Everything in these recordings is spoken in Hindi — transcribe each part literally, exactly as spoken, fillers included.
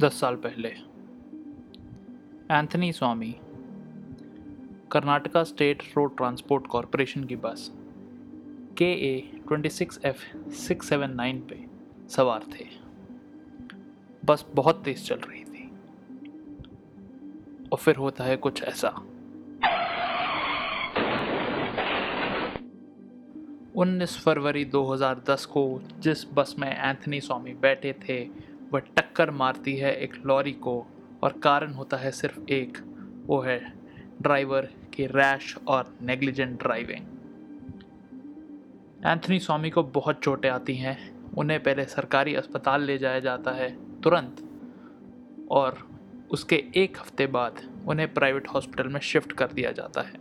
दस साल पहले Anthony Swamy Karnataka state road transport corporation की bus K A twenty six F six seven nine पे सवार थे। बस बहुत तेज़ चल रही थी और फिर होता है कुछ ऐसा। उन्नीस फरवरी दो हज़ार दस को जिस बस में एंथनी स्वामी बैठे थे वह टक्कर मारती है एक लॉरी को और कारण होता है सिर्फ एक, वो है ड्राइवर की रैश और नेग्लिजेंट ड्राइविंग। एंथनी स्वामी को बहुत चोटें आती हैं। उन्हें पहले सरकारी अस्पताल ले जाया जाता है तुरंत और उसके एक हफ्ते बाद उन्हें प्राइवेट हॉस्पिटल में शिफ्ट कर दिया जाता है।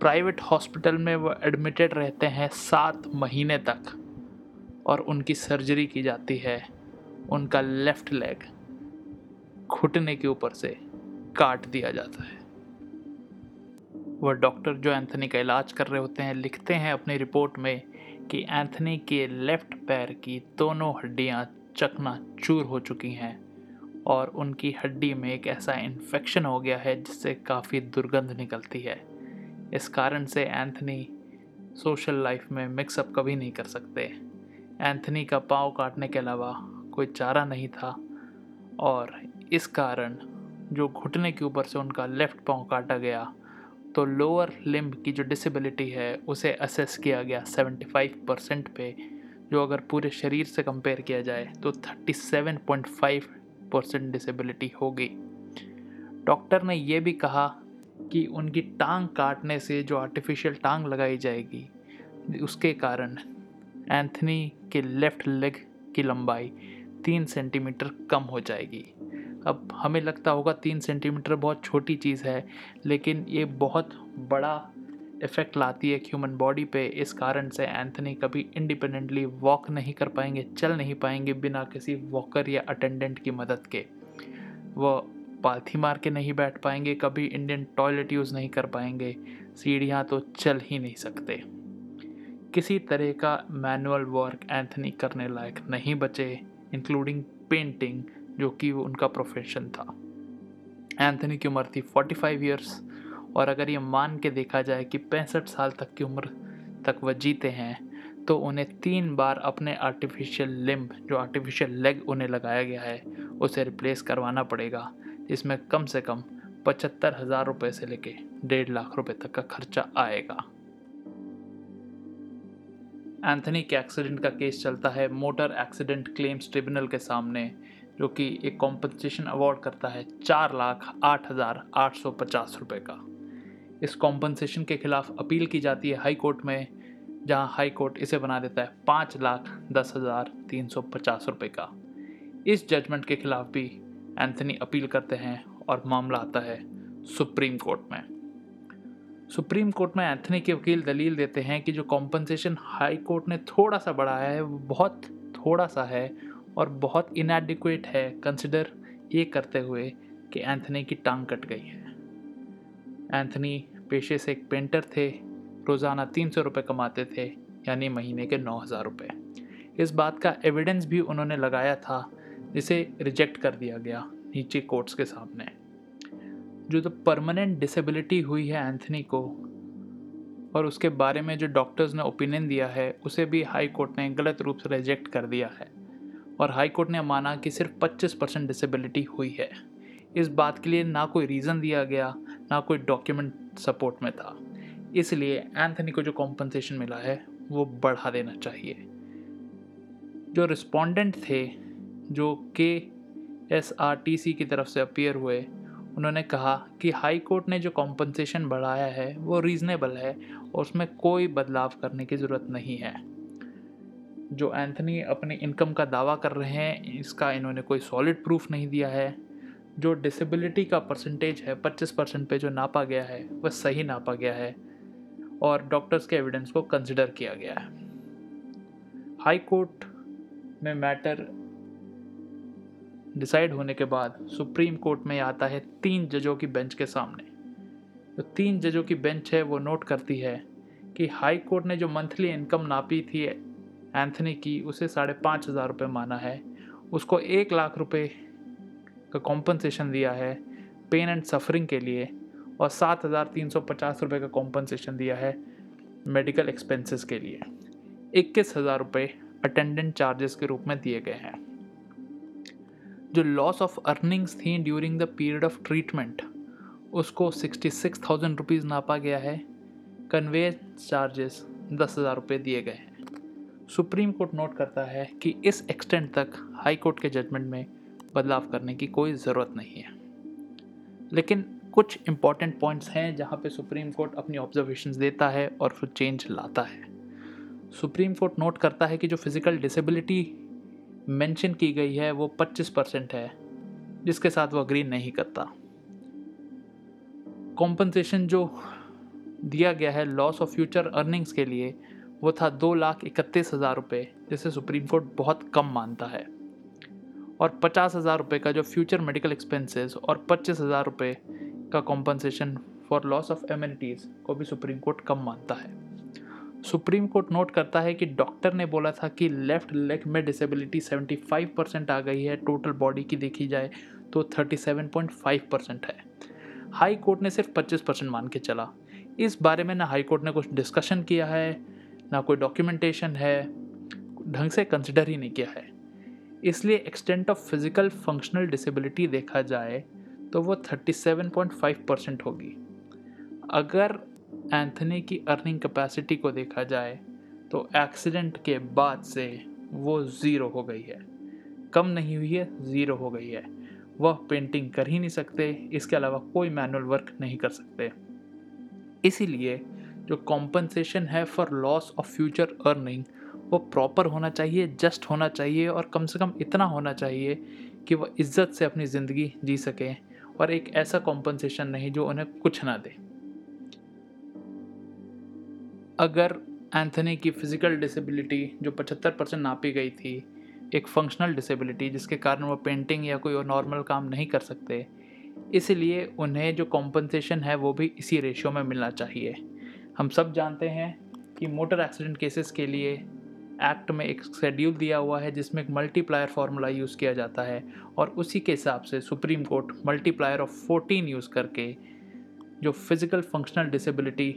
प्राइवेट हॉस्पिटल में वह एडमिटेड रहते हैं सात महीने तक और उनकी सर्जरी की जाती है। उनका लेफ़्ट लेग घुटने के ऊपर से काट दिया जाता है। वह डॉक्टर जो एंथनी का इलाज कर रहे होते हैं लिखते हैं अपनी रिपोर्ट में कि एंथनी के लेफ़्ट पैर की दोनों हड्डियां चकनाचूर हो चुकी हैं और उनकी हड्डी में एक ऐसा इन्फेक्शन हो गया है जिससे काफ़ी दुर्गंध निकलती है। इस कारण से एंथनी सोशल लाइफ में मिक्सअप कभी नहीं कर सकते। एंथनी का पाँव काटने के अलावा कोई चारा नहीं था और इस कारण जो घुटने के ऊपर से उनका लेफ़्ट पाँव काटा गया तो लोअर लिम्ब की जो डिसेबिलिटी है उसे असेस किया गया पचहत्तर परसेंट पे, जो अगर पूरे शरीर से कंपेयर किया जाए तो सैंतीस पॉइंट पाँच परसेंट डिसेबिलिटी होगी। डॉक्टर ने यह भी कहा कि उनकी टांग काटने से जो आर्टिफिशियल टांग लगाई जाएगी उसके कारण एंथनी के लेफ़्ट लेग की लंबाई तीन सेंटीमीटर कम हो जाएगी। अब हमें लगता होगा तीन सेंटीमीटर बहुत छोटी चीज़ है, लेकिन ये बहुत बड़ा इफ़ेक्ट लाती है ह्यूमन बॉडी पे। इस कारण से एंथनी कभी इंडिपेंडेंटली वॉक नहीं कर पाएंगे, चल नहीं पाएंगे बिना किसी वॉकर या अटेंडेंट की मदद के। वह पालथी मार के नहीं बैठ पाएंगे, कभी इंडियन टॉयलेट यूज़ नहीं कर पाएंगे, सीढ़ियाँ तो चल ही नहीं सकते। किसी तरह का मैनुअल वर्क एंथनी करने लायक नहीं बचे, इंक्लूडिंग पेंटिंग जो कि उनका प्रोफेशन था। एंथनी की उम्र थी पैंतालीस ईयर्स और अगर ये मान के देखा जाए कि पैंसठ साल तक की उम्र तक वह जीते हैं तो उन्हें तीन बार अपने आर्टिफिशियल लिम्ब जो आर्टिफिशियल लेग उन्हें लगाया गया है उसे रिप्लेस करवाना पड़ेगा, जिसमें कम से कम पचहत्तर हज़ार रुपये से लेके डेढ़ लाख रुपये तक का खर्चा आएगा। एंथनी के एक्सीडेंट का केस चलता है मोटर एक्सीडेंट क्लेम्स ट्रिब्यूनल के सामने, जो कि एक कॉम्पनसेशन अवार्ड करता है चार लाख आठ हज़ार आठ सौ पचास रुपये का। इस कॉम्पनसेशन के खिलाफ अपील की जाती है हाई कोर्ट में, जहां हाई कोर्ट इसे बना देता है पाँच लाख दस हज़ार तीन सौ पचास रुपये का। इस जजमेंट के खिलाफ भी एंथनी अपील करते हैं और मामला आता है सुप्रीम कोर्ट में। सुप्रीम कोर्ट में एंथनी के वकील दलील देते हैं कि जो कॉम्पनसेशन हाई कोर्ट ने थोड़ा सा बढ़ाया है वो बहुत थोड़ा सा है और बहुत इनएडिक्वेट है, कंसिडर ये करते हुए कि एंथनी की टांग कट गई है। एंथनी पेशे से एक पेंटर थे, रोज़ाना तीन सौ रुपये कमाते थे, यानी महीने के नौ हज़ार रुपये। इस बात का एविडेंस भी उन्होंने लगाया था जिसे रिजेक्ट कर दिया गया नीचे कोर्ट्स के सामने। जो तो परमानेंट डिसेबिलिटी हुई है एंथनी को और उसके बारे में जो डॉक्टर्स ने ओपिनियन दिया है उसे भी हाई कोर्ट ने गलत रूप से रिजेक्ट कर दिया है और हाई कोर्ट ने माना कि सिर्फ पच्चीस परसेंट डिसेबिलिटी हुई है। इस बात के लिए ना कोई रीज़न दिया गया ना कोई डॉक्यूमेंट सपोर्ट में था, इसलिए एंथनी को जो कॉम्पनसेशन मिला है वो बढ़ा देना चाहिए। जो रिस्पोंडेंट थे जो के एस आर टी सी की तरफ से अपीयर हुए, उन्होंने कहा कि हाई कोर्ट ने जो कॉम्पनसेशन बढ़ाया है वो रीज़नेबल है और उसमें कोई बदलाव करने की ज़रूरत नहीं है। जो एंथनी अपने इनकम का दावा कर रहे हैं, इसका इन्होंने कोई सॉलिड प्रूफ नहीं दिया है। जो डिसेबिलिटी का परसेंटेज है पच्चीस परसेंट पे जो नापा गया है वह सही नापा गया है और डॉक्टर्स के एविडेंस को कंसिडर किया गया है। हाई कोर्ट में मैटर डिसाइड होने के बाद सुप्रीम कोर्ट में आता है तीन जजों की बेंच के सामने। तो तीन जजों की बेंच है वो नोट करती है कि हाई कोर्ट ने जो मंथली इनकम नापी थी एंथनी की, उसे साढ़े पाँच हज़ार रुपये माना है, उसको एक लाख रुपये का कॉम्पनसेशन दिया है पेन एंड सफरिंग के लिए और सात हज़ार तीन सौ पचास रुपये का कॉम्पनसेशन दिया है मेडिकल एक्सपेंसेस के लिए। इक्कीस हज़ार रुपये अटेंडेंट चार्जेस के रूप में दिए गए हैं। जो लॉस ऑफ अर्निंग्स थी during the period of treatment, उसको सिक्सटी सिक्स थाउजेंड रुपीज़ नापा गया है। कन्वेयंस चार्जेस दस हज़ार रुपये दिए गए हैं। सुप्रीम कोर्ट नोट करता है कि इस एक्सटेंट तक हाई कोर्ट के जजमेंट में बदलाव करने की कोई ज़रूरत नहीं है, लेकिन कुछ इम्पॉर्टेंट पॉइंट्स हैं जहाँ पे सुप्रीम कोर्ट अपनी ऑब्जर्वेशंस देता है और फिर चेंज लाता है। सुप्रीम कोर्ट नोट करता है कि जो फिज़िकल डिसेबिलिटी मेंशन की गई है वो पच्चीस परसेंट है, जिसके साथ वो अग्री नहीं करता। कॉम्पनसेशन जो दिया गया है लॉस ऑफ फ्यूचर अर्निंग्स के लिए वो था दो लाख इकतीस हज़ार रुपये, जिसे सुप्रीम कोर्ट बहुत कम मानता है, और पचास हज़ार रुपये का जो फ्यूचर मेडिकल एक्सपेंसेस और पच्चीस हज़ार रुपये का compensation for loss of amenities को भी सुप्रीम कोर्ट कम मानता है। सुप्रीम कोर्ट नोट करता है कि डॉक्टर ने बोला था कि लेफ़्ट लेग में डिसेबिलिटी पचहत्तर परसेंट आ गई है, टोटल बॉडी की देखी जाए तो सैंतीस पॉइंट पाँच परसेंट है। हाई कोर्ट ने सिर्फ पच्चीस परसेंट मान के चला। इस बारे में ना हाई कोर्ट ने कुछ डिस्कशन किया है, ना कोई डॉक्यूमेंटेशन है, ढंग से कंसिडर ही नहीं किया है। इसलिए extent of physical functional disability देखा जाए तो वो सैंतीस पॉइंट पाँच परसेंट होगी। अगर एंथनी की अर्निंग कैपेसिटी को देखा जाए तो एक्सीडेंट के बाद से वो ज़ीरो हो गई है, कम नहीं हुई है, ज़ीरो हो गई है। वह पेंटिंग कर ही नहीं सकते, इसके अलावा कोई मैनुअल वर्क नहीं कर सकते। इसीलिए जो कॉम्पनसेशन है for loss of future earning वो प्रॉपर होना चाहिए, जस्ट होना चाहिए, और कम से कम इतना होना चाहिए कि वह इज्जत से अपनी ज़िंदगी जी सकें, और एक ऐसा कॉम्पनसेशन नहीं जो उन्हें कुछ ना दे। अगर एंथनी की फिज़िकल डिसेबिलिटी जो पचहत्तर परसेंट नापी गई थी एक फंक्शनल डिसेबिलिटी, जिसके कारण वह पेंटिंग या कोई और नॉर्मल काम नहीं कर सकते, इसलिए उन्हें जो कॉम्पनसेशन है वो भी इसी रेशियो में मिलना चाहिए। हम सब जानते हैं कि मोटर एक्सीडेंट केसेस के लिए एक्ट में एक शेड्यूल दिया हुआ है जिसमें एक मल्टीप्लायर फार्मूला यूज़ किया जाता है, और उसी के हिसाब से सुप्रीम कोर्ट मल्टीप्लायर ऑफ चौदह यूज़ करके जो फिज़िकल फंक्शनल डिसेबिलिटी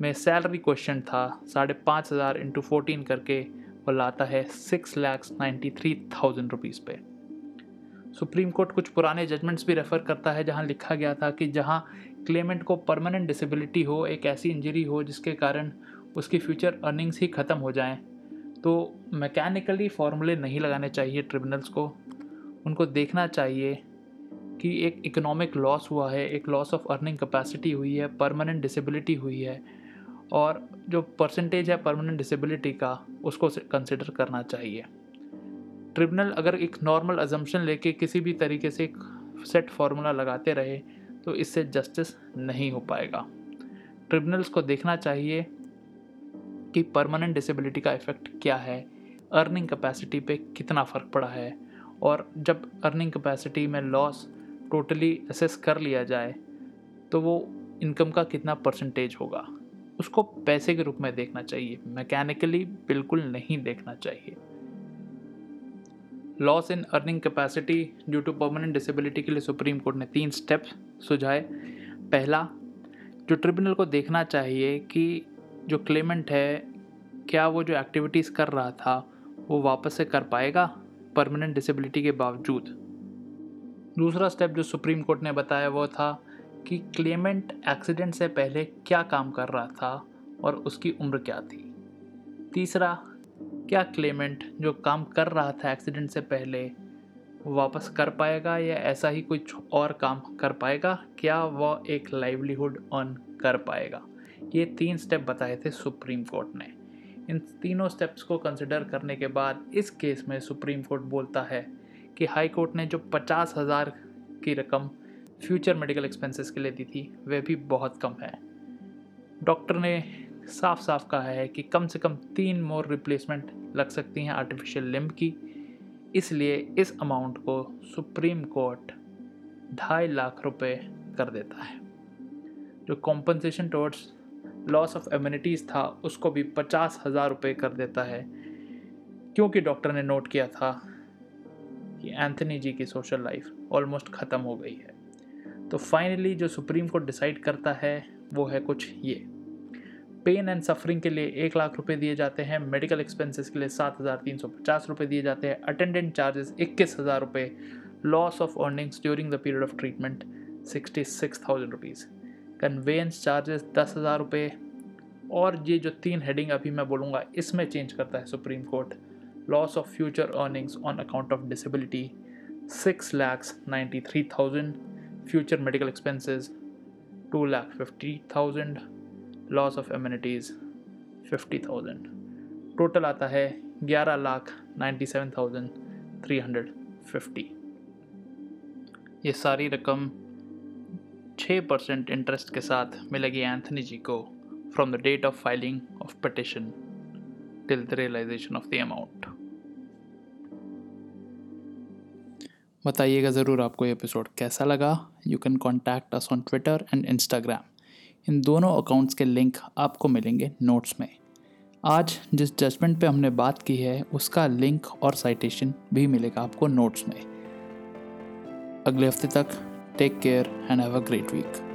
में सैलरी क्वेश्चन था साढ़े पाँच हज़ार इंटू फोर्टीन करके वो लाता है six lakhs ninety three thousand rupees पे। सुप्रीम कोर्ट कुछ पुराने जजमेंट्स भी रेफ़र करता है जहां लिखा गया था कि जहां क्लेमेंट को परमानेंट डिसेबिलिटी हो, एक ऐसी इंजरी हो जिसके कारण उसकी फ्यूचर अर्निंग्स ही ख़त्म हो जाएं, तो मैकेनिकली फार्मूले नहीं लगाने चाहिए ट्रिब्यूनल्स को। उनको देखना चाहिए कि एक इकोनॉमिक लॉस हुआ है, एक लॉस ऑफ अर्निंग कैपेसिटी हुई है, परमानेंट डिसेबिलिटी हुई है, और जो परसेंटेज है परमानेंट डिसेबिलिटी का उसको कंसिडर करना चाहिए। ट्रिब्यूनल अगर एक नॉर्मल अजम्पशन लेके किसी भी तरीके से एक सेट फार्मूला लगाते रहे तो इससे जस्टिस नहीं हो पाएगा। ट्रिब्यूनल्स को देखना चाहिए कि परमानेंट डिसेबिलिटी का इफ़ेक्ट क्या है, अर्निंग कैपेसिटी पे कितना फ़र्क पड़ा है, और जब अर्निंग कैपेसिटी में लॉस टोटली असेस कर लिया जाए तो वो इनकम का कितना परसेंटेज होगा, उसको पैसे के रूप में देखना चाहिए, मैकेनिकली बिल्कुल नहीं देखना चाहिए। Loss in earning capacity due to permanent disability के लिए सुप्रीम कोर्ट ने तीन स्टेप्स सुझाए। पहला, जो ट्रिब्यूनल को देखना चाहिए कि जो क्लेमेंट है क्या वो जो एक्टिविटीज़ कर रहा था वो वापस से कर पाएगा परमानेंट डिसेबिलिटी के बावजूद। दूसरा स्टेप जो सुप्रीम कोर्ट ने बताया वो था कि क्लेमेंट एक्सीडेंट से पहले क्या काम कर रहा था और उसकी उम्र क्या थी। तीसरा, क्या क्लेमेंट जो काम कर रहा था एक्सीडेंट से पहले वापस कर पाएगा या ऐसा ही कुछ और काम कर पाएगा, क्या वह एक लाइवलीहुड अर्न कर पाएगा। ये तीन स्टेप बताए थे सुप्रीम कोर्ट ने। इन तीनों स्टेप्स को कंसिडर करने के बाद इस केस में सुप्रीम कोर्ट बोलता है कि हाई कोर्ट ने जो पचास हज़ार की रकम फ्यूचर मेडिकल एक्सपेंसेस के लिए दी थी वह भी बहुत कम है। डॉक्टर ने साफ साफ कहा है कि कम से कम तीन मोर रिप्लेसमेंट लग सकती हैं आर्टिफिशियल लिम्ब की, इसलिए इस अमाउंट को सुप्रीम कोर्ट ढाई लाख रुपए कर देता है। जो compensation towards loss of amenities था उसको भी पचास हज़ार रुपये कर देता है, क्योंकि डॉक्टर ने नोट किया था कि एंथनी जी की सोशल लाइफ ऑलमोस्ट ख़त्म हो गई है। तो फाइनली जो सुप्रीम कोर्ट डिसाइड करता है वो है कुछ ये। पेन एंड सफरिंग के लिए एक लाख रुपए दिए जाते हैं, मेडिकल एक्सपेंसेस के लिए सात हज़ार तीन सौ पचास रुपये दिए जाते हैं, अटेंडेंट चार्जेस इक्कीस हज़ार रुपये, loss of earnings during the period of treatment sixty six thousand rupees, conveyance charges दस हज़ार रुपये। और ये जो तीन हेडिंग अभी मैं बोलूँगा इसमें चेंज करता है supreme court, loss of future earnings on account of disability six lakhs ninety three thousand, future medical expenses two lakh fifty thousand, loss of amenities fifty thousand, total आता है ग्यारह lakh ninety seven thousand three hundred fifty. ये सारी रकम छः परसेंट इंटरेस्ट के साथ मिलेगी एंथनी जी को from the date of filing of petition till the realisation of the amount. बताइएगा ज़रूर आपको ये एपिसोड कैसा लगा। You can contact us on Twitter and Instagram, इन दोनों अकाउंट्स के लिंक आपको मिलेंगे नोट्स में। आज जिस जजमेंट पे हमने बात की है उसका लिंक और साइटेशन भी मिलेगा आपको नोट्स में। अगले हफ्ते तक take care and have a great week.